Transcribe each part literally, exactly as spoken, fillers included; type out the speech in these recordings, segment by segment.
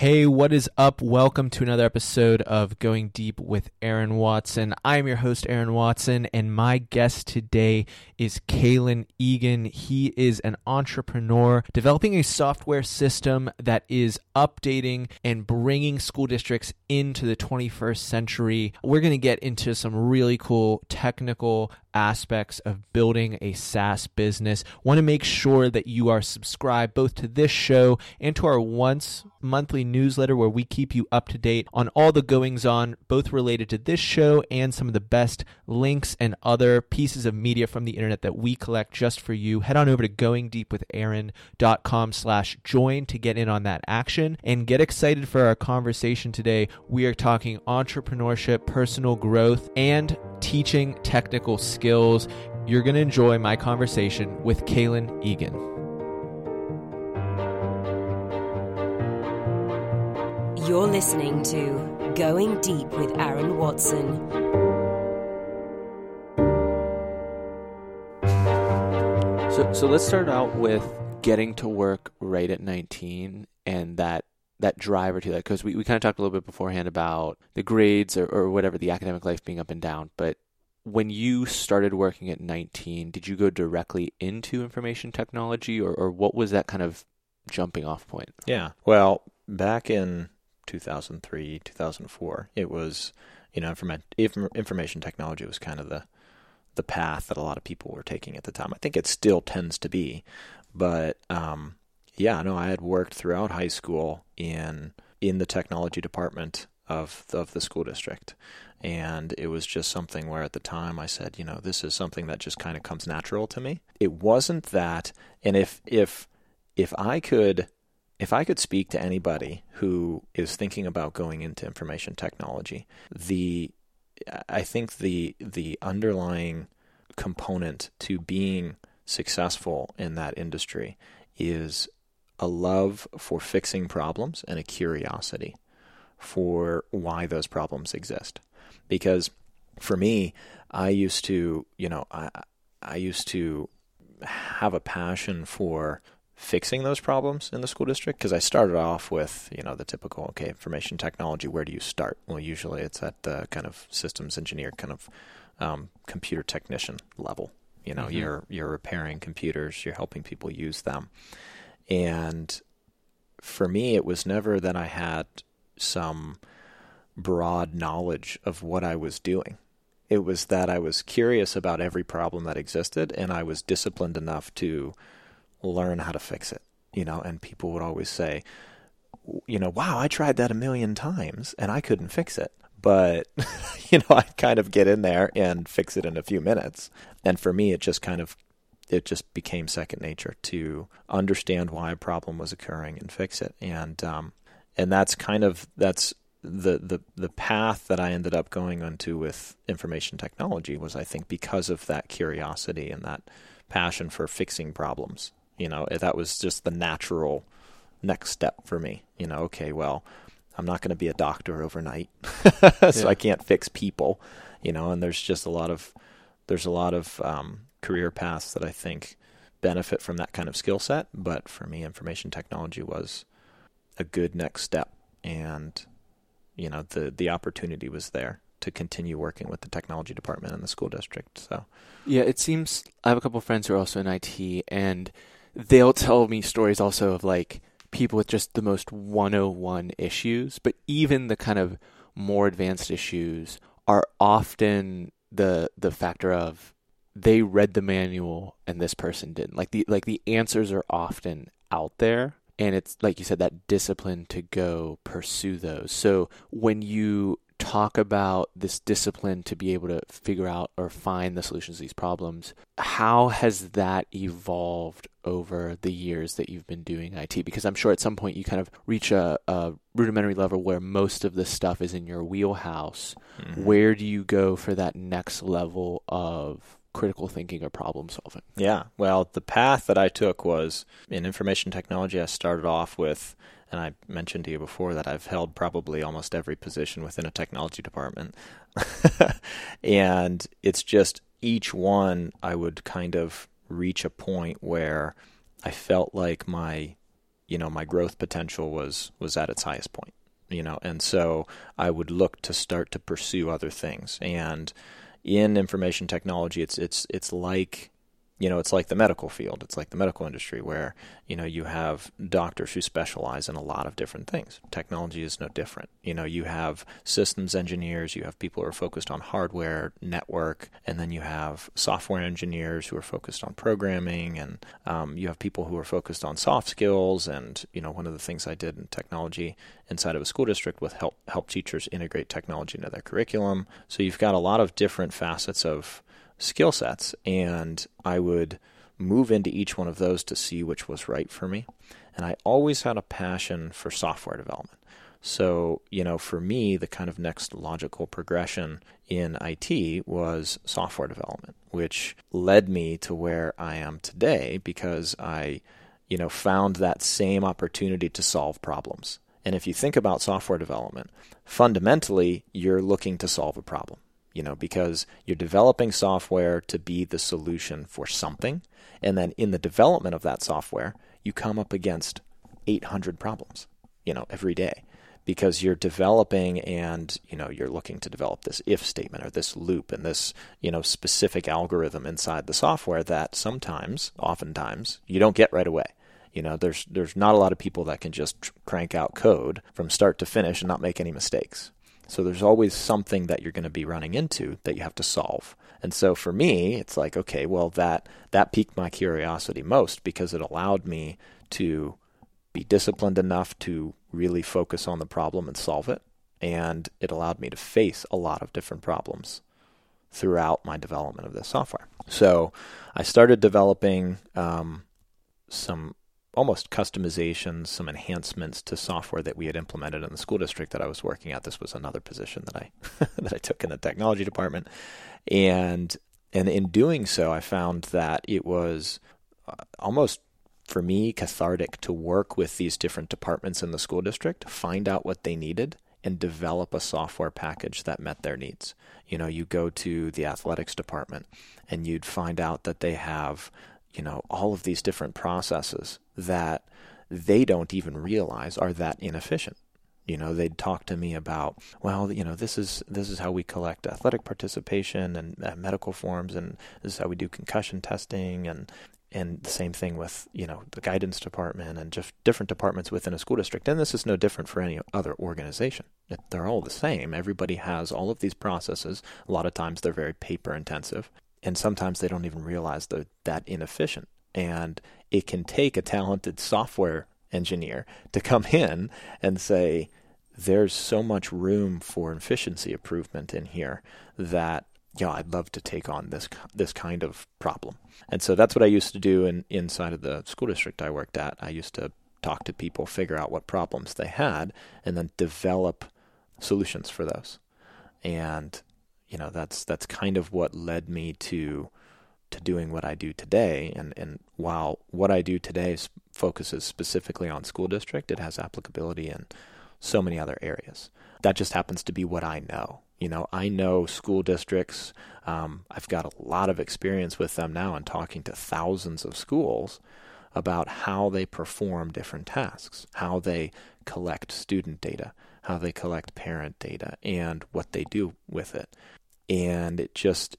Hey, what is up? Welcome to another episode of Going Deep with Aaron Watson. I am your host, Aaron Watson, and my guest today is Kaylin Egan. He is an entrepreneur developing a software system that is updating and bringing school districts into the twenty-first century. We're going to get into some really cool technical aspects of building a SaaS business. Want to make sure that you are subscribed both to this show and to our once monthly newsletter where we keep you up to date on all the goings on, both related to this show and some of the best links and other pieces of media from the internet that we collect just for you. Head on over to goingdeepwithaaron.com slash join to get in on that action and get excited for our conversation today. We are talking entrepreneurship, personal growth, and teaching technical skills. You're going to enjoy my conversation with Kaylin Egan. You're listening to Going Deep with Aaron Watson. So, so let's start out with getting to work right at nineteen and that that driver to that, because we, we kind of talked a little bit beforehand about the grades or, or whatever, the academic life being up and down. But when you started working at nineteen, did you go directly into information technology, or, or what was that kind of jumping off point? Yeah, well, back in two thousand three, two thousand four, it was, you know, information technology was kind of the the path that a lot of people were taking at the time. I think it still tends to be, but um, yeah, no, I had worked throughout high school in in the technology department of of the school district, and it was just something where at the time I said, you know, this is something that just kind of comes natural to me. It wasn't that, and if if if I could. If I could speak to anybody who is thinking about going into information technology, the I think the the underlying component to being successful in that industry is a love for fixing problems and a curiosity for why those problems exist. Because for me, I used to, you know, I I used to have a passion for fixing those problems in the school district, because I started off with, you know, the typical, okay, information technology, where do you start? Well, usually it's at the kind of systems engineer, kind of um, computer technician level. You know, mm-hmm. you're you're repairing computers, you're helping people use them. And for me, it was never that I had some broad knowledge of what I was doing. It was that I was curious about every problem that existed, and I was disciplined enough to learn how to fix it, you know, and people would always say, you know, wow, I tried that a million times and I couldn't fix it. But, you know, I'd kind of get in there and fix it in a few minutes. And for me, it just kind of, it just became second nature to understand why a problem was occurring and fix it. And, um, and that's kind of, that's the, the, the path that I ended up going onto with information technology was, I think, because of that curiosity and that passion for fixing problems. You know, that was just the natural next step for me. You know, okay, well, I'm not going to be a doctor overnight, so yeah. I can't fix people. You know, and there's just a lot of there's a lot of um, career paths that I think benefit from that kind of skill set. But for me, information technology was a good next step, and you know, the the opportunity was there to continue working with the technology department in the school district. So, yeah, it seems I have a couple of friends who are also in I T, and they'll tell me stories also of like people with just the most one oh one issues, but even the kind of more advanced issues are often the the factor of they read the manual and this person didn't. Like the like the answers are often out there, and it's like you said, that discipline to go pursue those. So when you talk about this discipline to be able to figure out or find the solutions to these problems, how has that evolved over the years that you've been doing I T? Because I'm sure at some point you kind of reach a, a rudimentary level where most of this stuff is in your wheelhouse. Mm-hmm. Where do you go for that next level of critical thinking or problem solving? Yeah, well, the path that I took was in information technology. I started off with, and I mentioned to you before that I've held probably almost every position within a technology department. And it's just each one I would kind of reach a point where I felt like my you know, my growth potential was was at its highest point, you know, and so I would look to start to pursue other things. And in information technology, it's it's it's like, you know, it's like the medical field. It's like the medical industry where, you know, you have doctors who specialize in a lot of different things. Technology is no different. You know, you have systems engineers, you have people who are focused on hardware, network, and then you have software engineers who are focused on programming, and um, you have people who are focused on soft skills. And, you know, one of the things I did in technology inside of a school district was help, help teachers integrate technology into their curriculum. So you've got a lot of different facets of skill sets, and I would move into each one of those to see which was right for me. And I always had a passion for software development. So, you know, for me, the kind of next logical progression in I T was software development, which led me to where I am today, because I, you know, found that same opportunity to solve problems. And if you think about software development, fundamentally, you're looking to solve a problem. You know, because you're developing software to be the solution for something. And then in the development of that software, you come up against eight hundred problems, you know, every day, because you're developing and, you know, you're looking to develop this if statement or this loop and this, you know, specific algorithm inside the software that sometimes, oftentimes, you don't get right away. You know, there's, there's not a lot of people that can just crank out code from start to finish and not make any mistakes. So there's always something that you're going to be running into that you have to solve. And so for me, it's like, okay, well, that that piqued my curiosity most, because it allowed me to be disciplined enough to really focus on the problem and solve it. And it allowed me to face a lot of different problems throughout my development of this software. So I started developing um, some almost customizations, some enhancements to software that we had implemented in the school district that I was working at. This was another position that I that I took in the technology department. And and in doing so, I found that it was almost, for me, cathartic to work with these different departments in the school district, find out what they needed, and develop a software package that met their needs. You know, you go to the athletics department and you'd find out that they have, you know, all of these different processes that they don't even realize are that inefficient. You know, they'd talk to me about, well, you know, this is this is how we collect athletic participation and uh, medical forms, and this is how we do concussion testing, and and the same thing with, you know, the guidance department and just different departments within a school district. And this is no different for any other organization. They're all the same. Everybody has all of these processes. A lot of times they're very paper intensive, and sometimes they don't even realize they're that inefficient. And it can take a talented software engineer to come in and say, there's so much room for efficiency improvement in here that, you know, I'd love to take on this this kind of problem. And so that's what I used to do in, inside of the school district I worked at. I used to talk to people, figure out what problems they had, and then develop solutions for those. And, you know, that's that's kind of what led me to to doing what I do today. And, and while what I do today focuses specifically on school district, it has applicability in so many other areas. That just happens to be what I know. You know, I know school districts. Um, I've got a lot of experience with them now and talking to thousands of schools about how they perform different tasks, how they collect student data, how they collect parent data, and what they do with it. And it just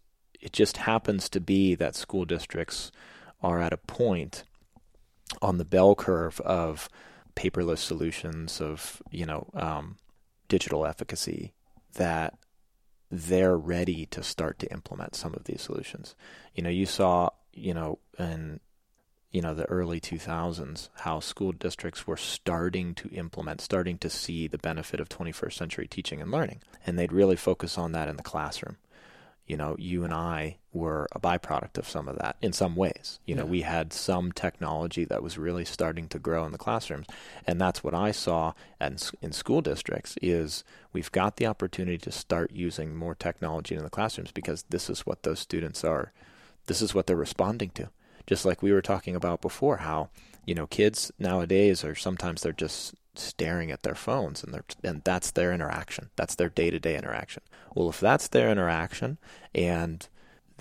It just happens to be that school districts are at a point on the bell curve of paperless solutions, of, you know, um, digital efficacy, that they're ready to start to implement some of these solutions. You know, you saw, you know, in, you know, the early two thousands, how school districts were starting to implement, starting to see the benefit of twenty-first century teaching and learning. And they'd really focus on that in the classroom. You know, you and I were a byproduct of some of that in some ways. You know, yeah. We had some technology that was really starting to grow in the classrooms. And that's what I saw at, in school districts is we've got the opportunity to start using more technology in the classrooms, because this is what those students are. This is what they're responding to. Just like we were talking about before, how, you know, kids nowadays are sometimes they're just staring at their phones, and they're, and that's their interaction. That's their day-to-day interaction. Well, if that's their interaction and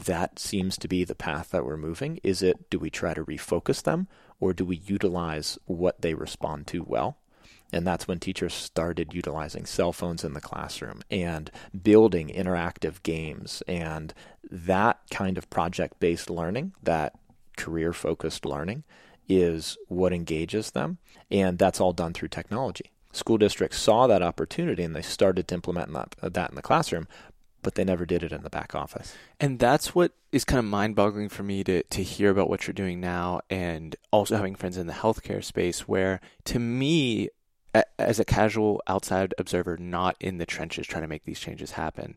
that seems to be the path that we're moving. Is it, do we try to refocus them, or do we utilize what they respond to well? And that's when teachers started utilizing cell phones in the classroom and building interactive games and that kind of project-based learning, that career-focused learning is what engages them. And that's all done through technology. School districts saw that opportunity and they started to implement that, that in the classroom, but they never did it in the back office. And that's what is kind of mind-boggling for me to to hear about what you're doing now, and also having friends in the healthcare space where, to me, a, as a casual outside observer, not in the trenches trying to make these changes happen,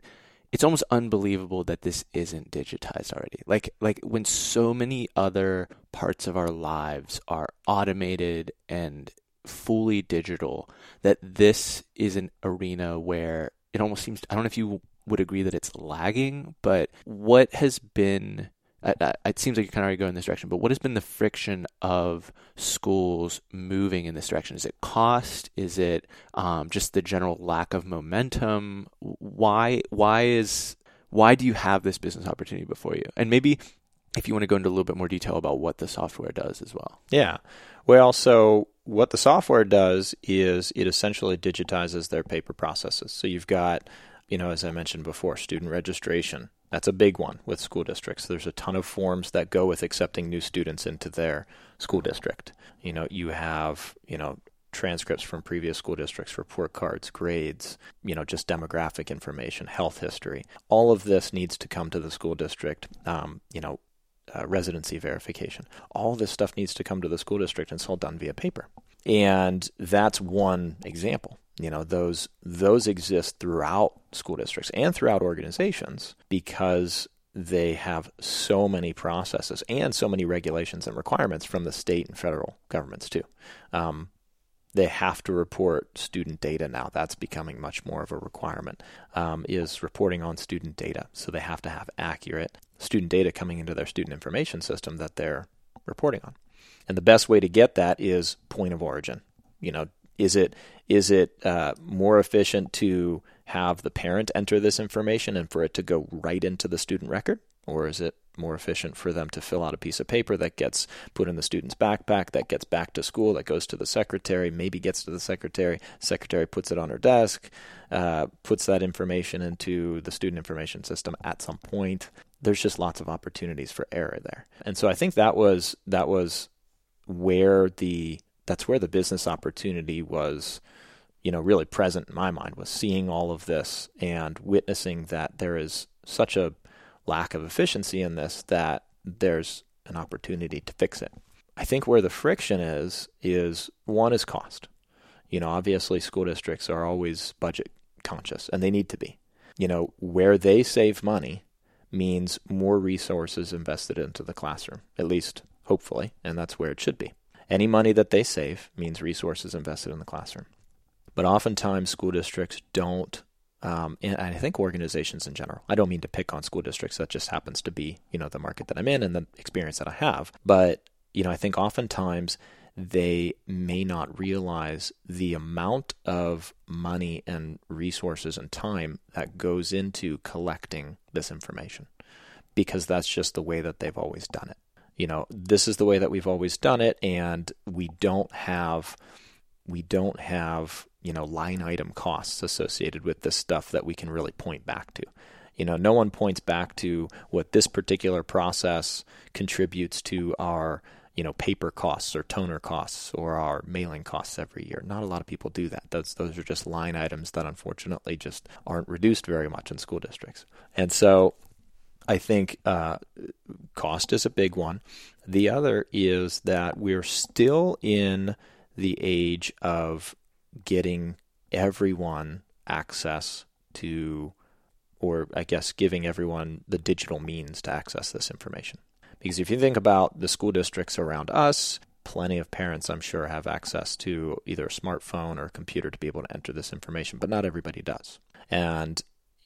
it's almost unbelievable that this isn't digitized already. Like like when so many other parts of our lives are automated and fully digital, that this is an arena where it almost seems, I don't know if you would agree that it's lagging, but what has been, it seems like you're kind of already going in this direction, but what has been the friction of schools moving in this direction? Is it cost? Is it um, just the general lack of momentum? Why, why is, why do you have this business opportunity before you? And maybe if you want to go into a little bit more detail about what the software does as well. Yeah. Well, so what the software does is it essentially digitizes their paper processes. So you've got, you know, as I mentioned before, student registration. That's a big one with school districts. There's a ton of forms that go with accepting new students into their school district. You know, you have, you know, transcripts from previous school districts, report cards, grades, you know, just demographic information, health history. All of this needs to come to the school district, um, you know, uh, residency verification. All this stuff needs to come to the school district, and it's all done via paper. And that's one example. You know, those those exist throughout school districts and throughout organizations because they have so many processes and so many regulations and requirements from the state and federal governments too. Um, they have to report student data now. That's becoming much more of a requirement, um, is reporting on student data. So they have to have accurate student data coming into their student information system that they're reporting on. And the best way to get that is point of origin. You know, Is it is it uh, more efficient to have the parent enter this information and for it to go right into the student record? Or is it more efficient for them to fill out a piece of paper that gets put in the student's backpack, that gets back to school, that goes to the secretary, maybe gets to the secretary, secretary puts it on her desk, uh, puts that information into the student information system at some point? There's just lots of opportunities for error there. And so I think that was that was where the... that's where the business opportunity was, you know, really present in my mind, was seeing all of this and witnessing that there is such a lack of efficiency in this that there's an opportunity to fix it. I think where the friction is, is one is cost. You know, obviously school districts are always budget conscious, and they need to be. You know, where they save money means more resources invested into the classroom, at least hopefully, and that's where it should be. Any money that they save means resources invested in the classroom. But oftentimes school districts don't, um, and I think organizations in general, I don't mean to pick on school districts, that just happens to be, you know, the market that I'm in and the experience that I have. But, you know, I think oftentimes they may not realize the amount of money and resources and time that goes into collecting this information, because that's just the way that they've always done it. You know, this is the way that we've always done it, and we don't have, we don't have, you know, line item costs associated with this stuff that we can really point back to. You know, no one points back to what this particular process contributes to our, you know, paper costs or toner costs or our mailing costs every year. Not a lot of people do that. Those those are just line items that unfortunately just aren't reduced very much in school districts. And so I think uh, cost is a big one. The other is that we're still in the age of getting everyone access to, or I guess giving everyone the digital means to access this information. Because if you think about the school districts around us, plenty of parents, I'm sure, have access to either a smartphone or a computer to be able to enter this information, but not everybody does. And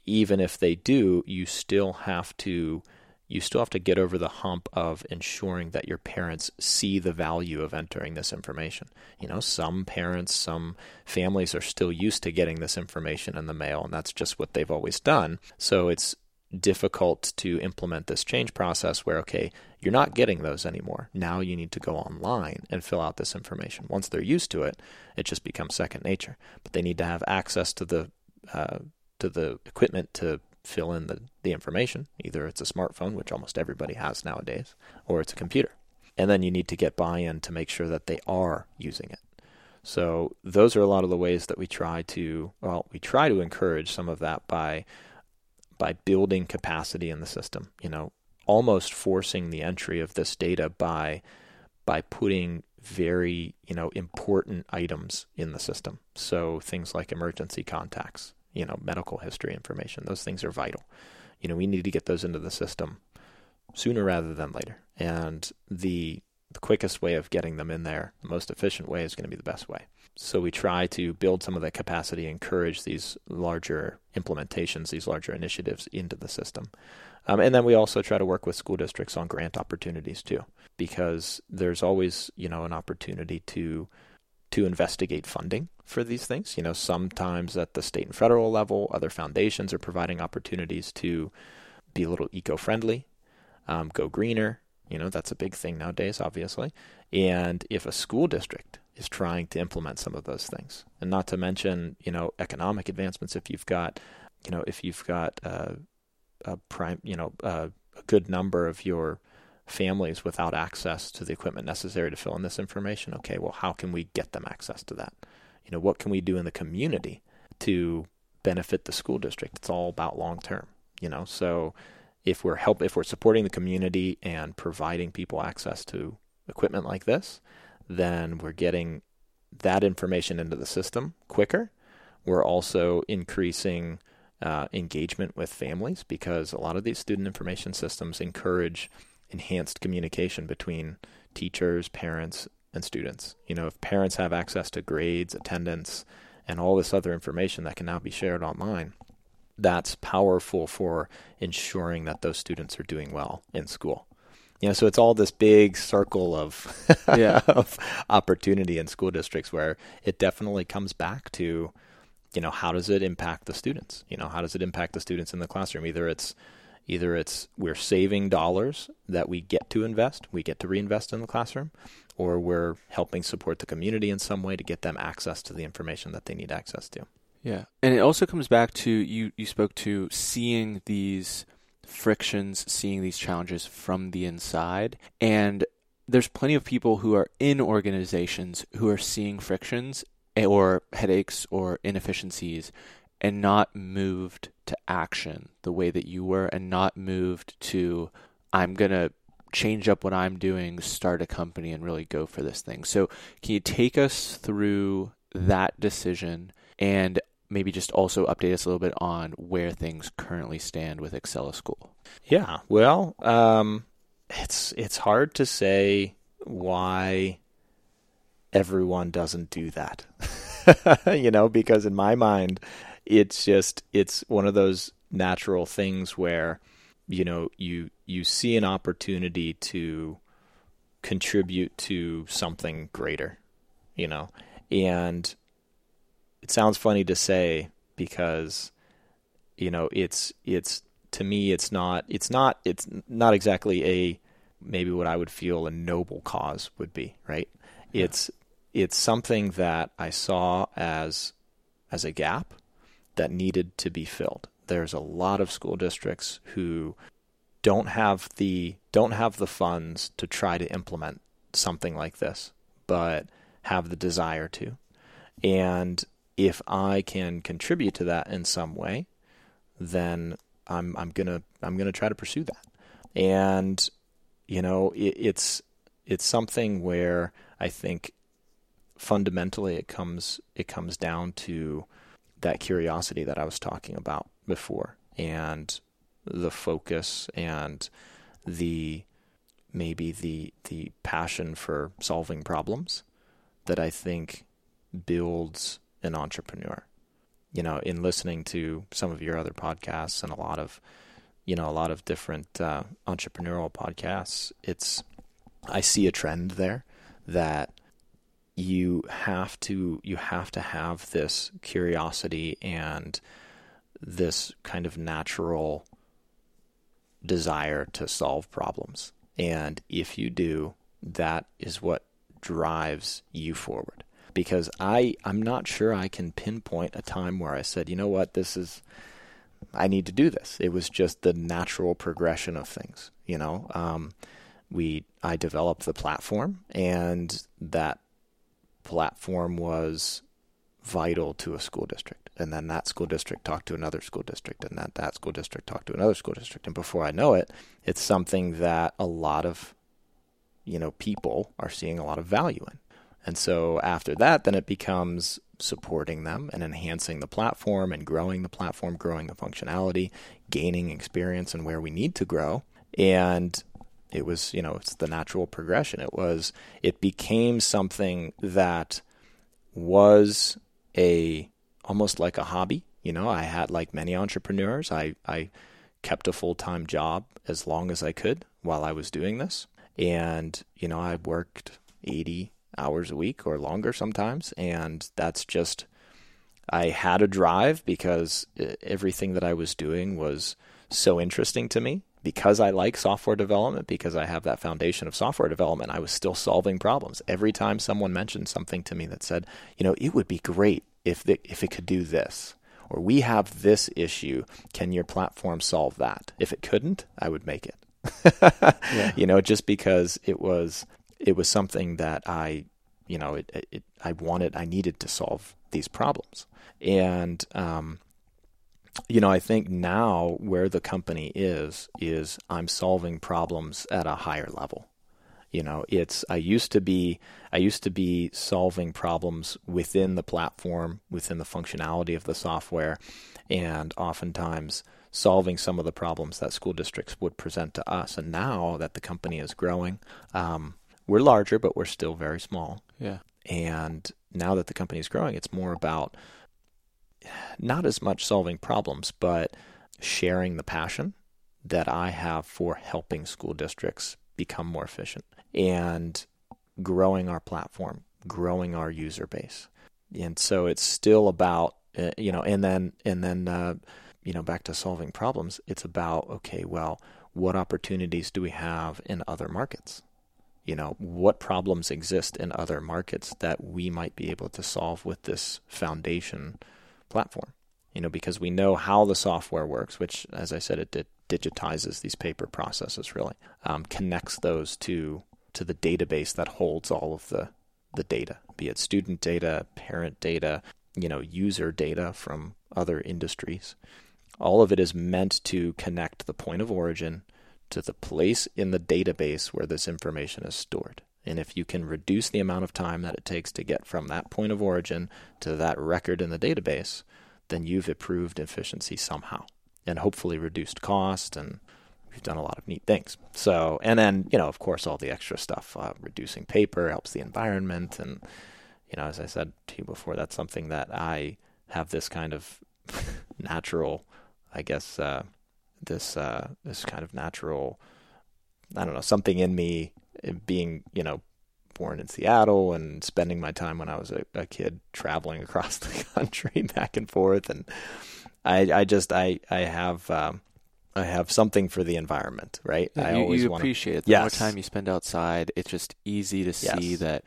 even if they do, you still have to you still have to get over the hump of ensuring that your parents see the value of entering this information. You know, some parents, some families are still used to getting this information in the mail, and that's just what they've always done. So it's difficult to implement this change process where, okay, you're not getting those anymore. Now you need to go online and fill out this information. Once they're used to it, it just becomes second nature. But they need to have access to the uh, to the equipment to fill in the, the information. Either it's a smartphone, which almost everybody has nowadays, or it's a computer. And then you need to get buy-in to make sure that they are using it. So those are a lot of the ways that we try to, well, we try to encourage some of that by by building capacity in the system, you know, almost forcing the entry of this data by by putting very, you know, important items in the system. So things like emergency contacts, you know, medical history information, those things are vital. You know, we need to get those into the system sooner rather than later. And the, the quickest way of getting them in there, the most efficient way, is going to be the best way. So we try to build some of that capacity, encourage these larger implementations, these larger initiatives into the system. Um, and then we also try to work with school districts on grant opportunities too, because there's always, you know, an opportunity to to investigate funding for these things. You know, sometimes at the state and federal level, other foundations are providing opportunities to be a little eco-friendly, um, go greener. You know, that's a big thing nowadays, obviously. And if a school district is trying to implement some of those things, and not to mention, you know, economic advancements, if you've got, you know, if you've got uh, a prime, you know, uh, a good number of your families without access to the equipment necessary to fill in this information, okay, well, how can we get them access to that? You know, what can we do in the community to benefit the school district? It's all about long term, you know, so if we're help, if we're supporting the community and providing people access to equipment like this, then we're getting that information into the system quicker. We're also increasing uh, engagement with families, because a lot of these student information systems encourage enhanced communication between teachers, parents, and students. You know, if parents have access to grades, attendance, and all this other information that can now be shared online, that's powerful for ensuring that those students are doing well in school. You know, so it's all this big circle of, yeah. of opportunity in school districts, where it definitely comes back to, you know, how does it impact the students? You know, how does it impact the students in the classroom? Either it's, either it's we're saving dollars that we get to invest, we get to reinvest in the classroom, or we're helping support the community in some way to get them access to the information that they need access to. Yeah. And it also comes back to, you, you spoke to seeing these frictions, seeing these challenges from the inside. And there's plenty of people who are in organizations who are seeing frictions or headaches or inefficiencies and not moved to action the way that you were, and not moved to, I'm going to change up what I'm doing, start a company, and really go for this thing. So can you take us through that decision, and maybe just also update us a little bit on where things currently stand with Accela School? Yeah, well, um, it's it's hard to say why everyone doesn't do that, you know, because in my mind, it's just, it's one of those natural things where, you know, you you see an opportunity to contribute to something greater, you know, and it sounds funny to say, because, you know, it's, it's, to me, it's not, it's not, it's not exactly a, maybe what I would feel a noble cause would be, right? Yeah. It's, it's something that I saw as, as a gap that needed to be filled. There's a lot of school districts who don't have the, don't have the funds to try to implement something like this, but have the desire to. And if I can contribute to that in some way, then I'm I'm gonna I'm gonna try to pursue that. And you know, it, it's it's something where I think fundamentally it comes it comes down to that curiosity that I was talking about before, and the focus, and the maybe the the passion for solving problems that I think builds an entrepreneur. You know, in listening to some of your other podcasts and a lot of, you know, a lot of different uh, entrepreneurial podcasts, it's, I see a trend there that you have to, you have to have this curiosity and this kind of natural desire to solve problems. And if you do, that is what drives you forward. Because I, I'm not sure I can pinpoint a time where I said, you know what, this is, I need to do this. It was just the natural progression of things. You know, um, we, I developed the platform, and that platform was vital to a school district. And then that school district talked to another school district, and that, that school district talked to another school district. And before I know it, it's something that a lot of, you know, people are seeing a lot of value in. And so after that, then it becomes supporting them and enhancing the platform and growing the platform, growing the functionality, gaining experience in where we need to grow. And it was, you know, it's the natural progression. It was, it became something that was a, almost like a hobby. You know, I had, like many entrepreneurs, I, I kept a full-time job as long as I could while I was doing this. And, you know, I worked eighty hours a week or longer sometimes. And that's just, I had a drive because everything that I was doing was so interesting to me. Because I like software development, because I have that foundation of software development, I was still solving problems. Every time someone mentioned something to me that said, you know, it would be great if the, if it could do this, or we have this issue, can your platform solve that? If it couldn't, I would make it. Yeah. You know, just because it was it was something that I, you know, it, it I wanted, I needed to solve these problems. And um you know, I think now where the company is, is I'm solving problems at a higher level. You know, it's, I used to be, I used to be solving problems within the platform, within the functionality of the software, and oftentimes solving some of the problems that school districts would present to us. And now that the company is growing, um, we're larger, but we're still very small. Yeah. And now that the company is growing, it's more about not as much solving problems, but sharing the passion that I have for helping school districts become more efficient and growing our platform, growing our user base. And so it's still about, uh, you know, and then, and then, uh, you know, back to solving problems, it's about, okay, well, what opportunities do we have in other markets? You know, what problems exist in other markets that we might be able to solve with this foundation platform? You know, because we know how the software works, which, as I said, it did, digitizes these paper processes, really, um, connects those to to the database that holds all of the the data, be it student data, parent data, you know, user data from other industries. All of it is meant to connect the point of origin to the place in the database where this information is stored. And if you can reduce the amount of time that it takes to get from that point of origin to that record in the database, then you've improved efficiency somehow and hopefully reduced cost, and you've done a lot of neat things. So, and then, you know, of course, all the extra stuff, uh, reducing paper helps the environment. And, you know, as I said to you before, that's something that I have this kind of natural, I guess, uh, this uh, this kind of natural, I don't know, something in me, being, you know, born in Seattle and spending my time when I was a, a kid traveling across the country back and forth. And I, I just, I, I have, um, I have something for the environment, right? You, I always you wanna... appreciate it. The yes. more time you spend outside, it's just easy to see yes. that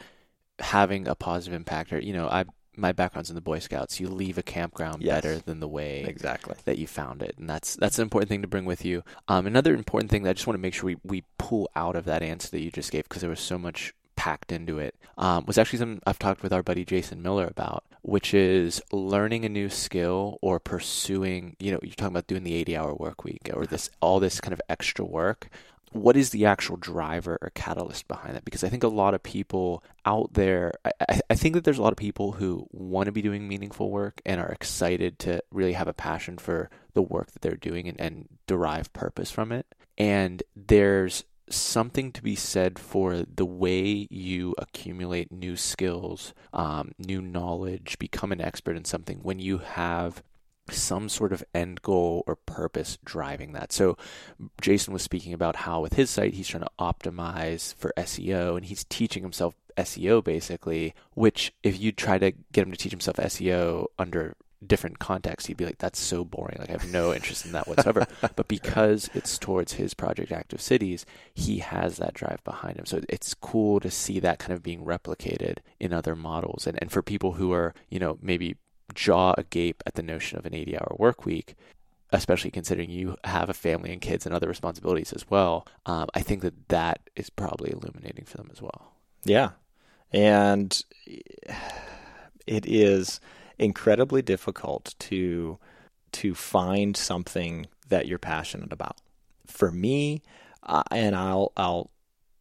having a positive impact, or, you know, I, my background's in the Boy Scouts. You leave a campground yes. better than the way exactly. that you found it. And that's that's an important thing to bring with you. Um, another important thing that I just want to make sure we, we pull out of that answer that you just gave, because there was so much packed into it, um, was actually something I've talked with our buddy Jason Miller about, which is learning a new skill or pursuing, you know, you're talking about doing the eighty-hour work week or this all this kind of extra work. What is the actual driver or catalyst behind that? Because I think a lot of people out there, I, I think that there's a lot of people who want to be doing meaningful work and are excited to really have a passion for the work that they're doing and, and derive purpose from it. And there's something to be said for the way you accumulate new skills, um, new knowledge, become an expert in something when you have some sort of end goal or purpose driving that. So Jason was speaking about how with his site, he's trying to optimize for S E O, and he's teaching himself S E O basically, which if you try to get him to teach himself S E O under different context, he'd be like, that's so boring. Like, I have no interest in that whatsoever. But because it's towards his project, Active Cities, he has that drive behind him. So it's cool to see that kind of being replicated in other models. And and for people who are, you know, maybe jaw agape at the notion of an eighty-hour work week, especially considering you have a family and kids and other responsibilities as well, um, I think that that is probably illuminating for them as well. Yeah. And it is incredibly difficult to to find something that you're passionate about. For me, uh, and I'll I'll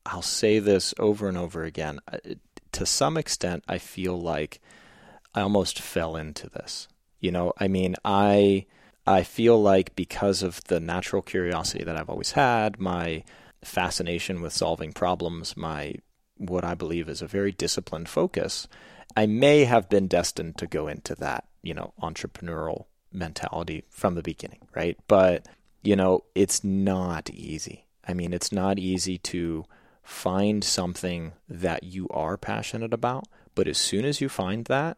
I'll say this over and over again, to some extent, I feel like I almost fell into this. You know, I mean, I I feel like because of the natural curiosity that I've always had, my fascination with solving problems, my what I believe is a very disciplined focus, I may have been destined to go into that, you know, entrepreneurial mentality from the beginning, right? But, you know, it's not easy. I mean, it's not easy to find something that you are passionate about. But as soon as you find that,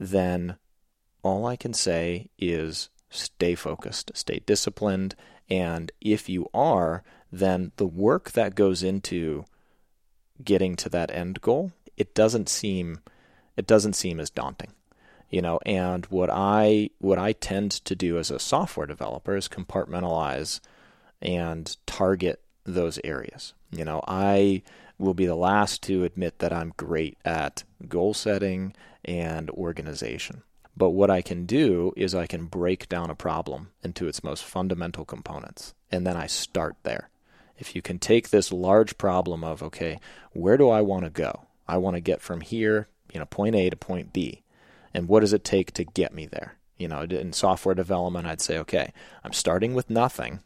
then all I can say is stay focused, stay disciplined. And if you are, then the work that goes into getting to that end goal, it doesn't seem... it doesn't seem as daunting, you know, and what I, what I tend to do as a software developer is compartmentalize and target those areas. You know, I will be the last to admit that I'm great at goal setting and organization, but what I can do is I can break down a problem into its most fundamental components, and then I start there. If you can take this large problem of, okay, where do I want to go? I want to get from here, you know, point A to point B. And what does it take to get me there? You know, in software development, I'd say, okay, I'm starting with nothing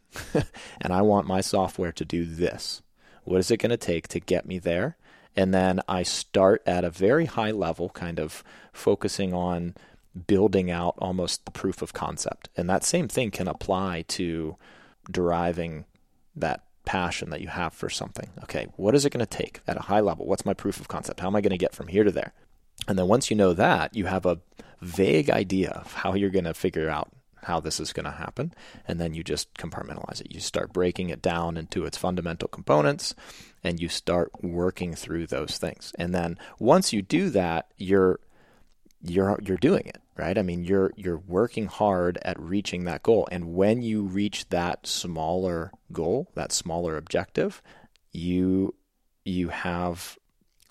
and I want my software to do this. What is it going to take to get me there? And then I start at a very high level, kind of focusing on building out almost the proof of concept. And that same thing can apply to deriving that passion that you have for something. Okay, what is it going to take at a high level? What's my proof of concept? How am I going to get from here to there? And then once you know that, you have a vague idea of how you're going to figure out how this is going to happen. And then you just compartmentalize it. You start breaking it down into its fundamental components, and you start working through those things. And then once you do that, you're you're you're doing it, right? I mean, you're you're working hard at reaching that goal. And when you reach that smaller goal, that smaller objective, you you have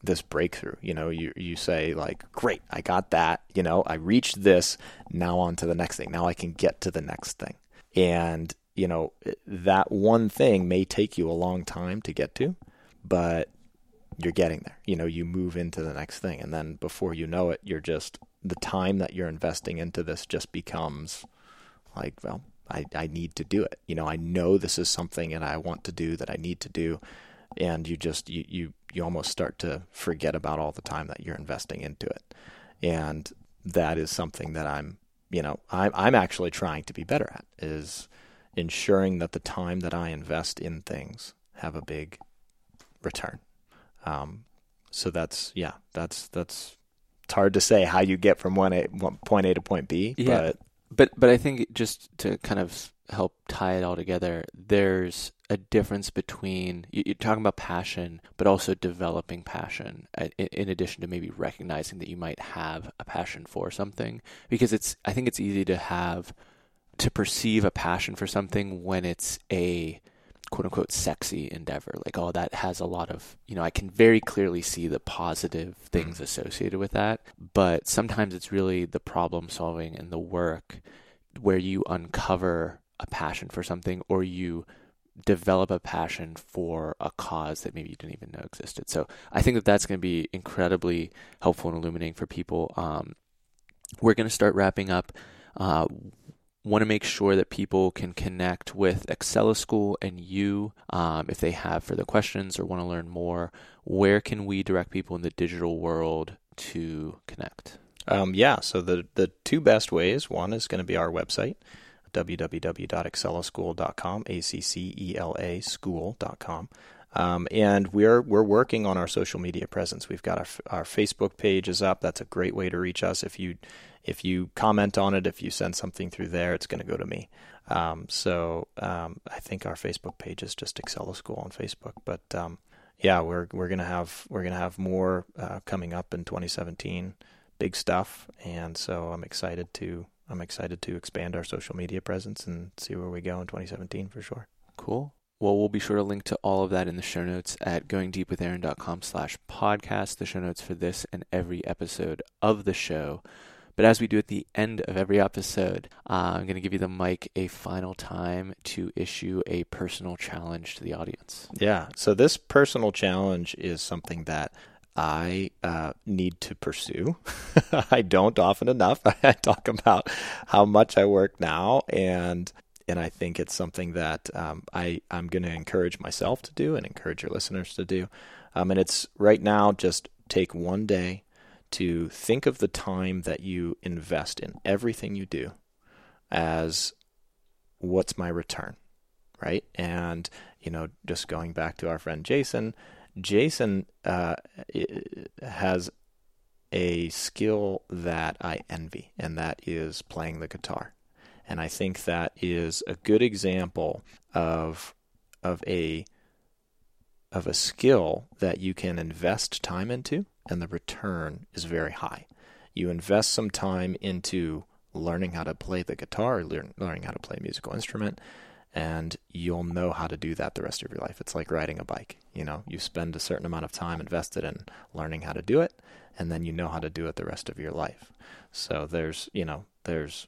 this breakthrough. You know, you you say like, great, I got that, you know, I reached this, now on to the next thing. Now I can get to the next thing. And, you know, that one thing may take you a long time to get to, but you're getting there. You know, you move into the next thing. And then before you know it, you're just, the time that you're investing into this just becomes like, well, I, I need to do it. You know, I know this is something and I want to do that I need to do. And you just, you, you, you almost start to forget about all the time that you're investing into it. And that is something that I'm, you know, I'm, I'm actually trying to be better at, is ensuring that the time that I invest in things have a big return. Um, so that's, yeah, that's, that's, it's hard to say how you get from one, a, one point A to point B. Yeah. But. but, but I think just to kind of help tie it all together, there's a difference between, you're talking about passion, but also developing passion in addition to maybe recognizing that you might have a passion for something, because it's, I think it's easy to have, to perceive a passion for something when it's a quote unquote sexy endeavor, like, oh, that has a lot of, you know, I can very clearly see the positive things associated with that. But sometimes it's really the problem solving and the work where you uncover a passion for something, or you develop a passion for a cause that maybe you didn't even know existed. So I think that that's going to be incredibly helpful and illuminating for people. Um, we're going to start wrapping up. Uh, want to make sure that people can connect with Accela School and you, um, if they have further questions or want to learn more. Where can we direct people in the digital world to connect? Um, yeah, so the, the two best ways, one is going to be our website, w w w dot accela school dot com, A C C E L A school dot com. Um, and we're we're working on our social media presence. We've got our our Facebook page is up. That's a great way to reach us. If you if you comment on it, if you send something through there, it's going to go to me. Um, so um, I think our Facebook page is just Accela School on Facebook. But um, yeah, we're we're gonna have we're gonna have more uh, coming up in twenty seventeen. Big stuff, and so I'm excited to I'm excited to expand our social media presence and see where we go in twenty seventeen for sure. Cool. Well, we'll be sure to link to all of that in the show notes at going deep with aaron dot com slash podcast, the show notes for this and every episode of the show. But as we do at the end of every episode, uh, I'm going to give you the mic a final time to issue a personal challenge to the audience. Yeah. So this personal challenge is something that I uh, need to pursue. I don't often enough. I talk about how much I work now, and and I think it's something that um, I, I'm going to encourage myself to do and encourage your listeners to do. Um, and it's right now, just take one day to think of the time that you invest in everything you do as what's my return, right? And, you know, just going back to our friend Jason, Jason uh, has a skill that I envy, and that is playing the guitar. And I think that is a good example of of a of a skill that you can invest time into, and the return is very high. You invest some time into learning how to play the guitar, learn, learning how to play a musical instrument, and you'll know how to do that the rest of your life. It's like riding a bike. You know, you spend a certain amount of time invested in learning how to do it, and then you know how to do it the rest of your life. So there's, you know, there's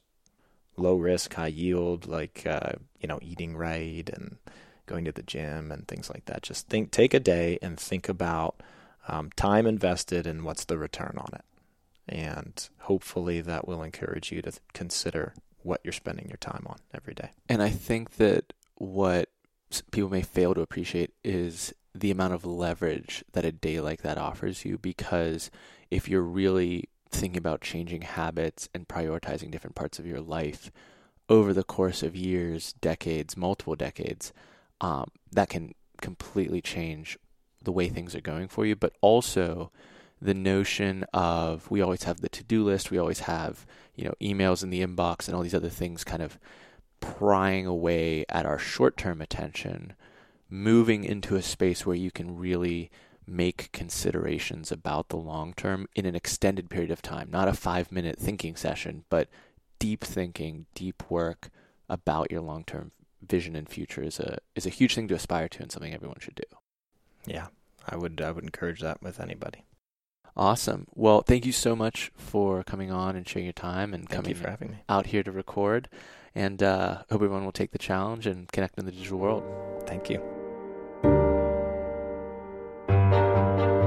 low risk, high yield, like, uh, you know, eating right and going to the gym and things like that. Just think, take a day and think about um, time invested and what's the return on it. And hopefully that will encourage you to consider what you're spending your time on every day. And I think that what people may fail to appreciate is the amount of leverage that a day like that offers you, because if you're really thinking about changing habits and prioritizing different parts of your life over the course of years, decades, multiple decades, um, that can completely change the way things are going for you. But also the notion of, we always have the to-do list, we always have, you know, emails in the inbox and all these other things kind of prying away at our short-term attention, moving into a space where you can really make considerations about the long term in an extended period of time, not a five minute thinking session, but deep thinking, deep work about your long term vision and future is a is a huge thing to aspire to and something everyone should do. Yeah, I would I would encourage that with anybody. Awesome. Well, thank you so much for coming on and sharing your time and thank coming you for having me. Out here to record. And uh, hope everyone will take the challenge and connect in the digital world. Thank you.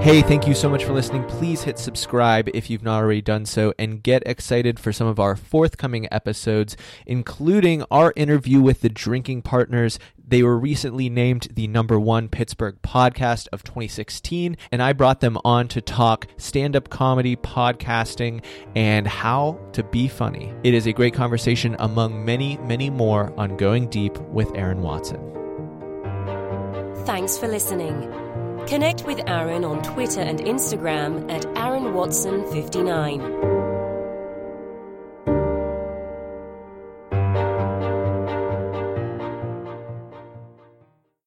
Hey, thank you so much for listening. Please hit subscribe if you've not already done so, and get excited for some of our forthcoming episodes, including our interview with the Drinking Partners. They were recently named the number one Pittsburgh podcast of twenty sixteen, and I brought them on to talk stand-up comedy, podcasting, and how to be funny. It is a great conversation among many, many more on Going Deep with Aaron Watson. Thanks for listening. Connect with Aaron on Twitter and Instagram at Aaron Watson fifty-nine.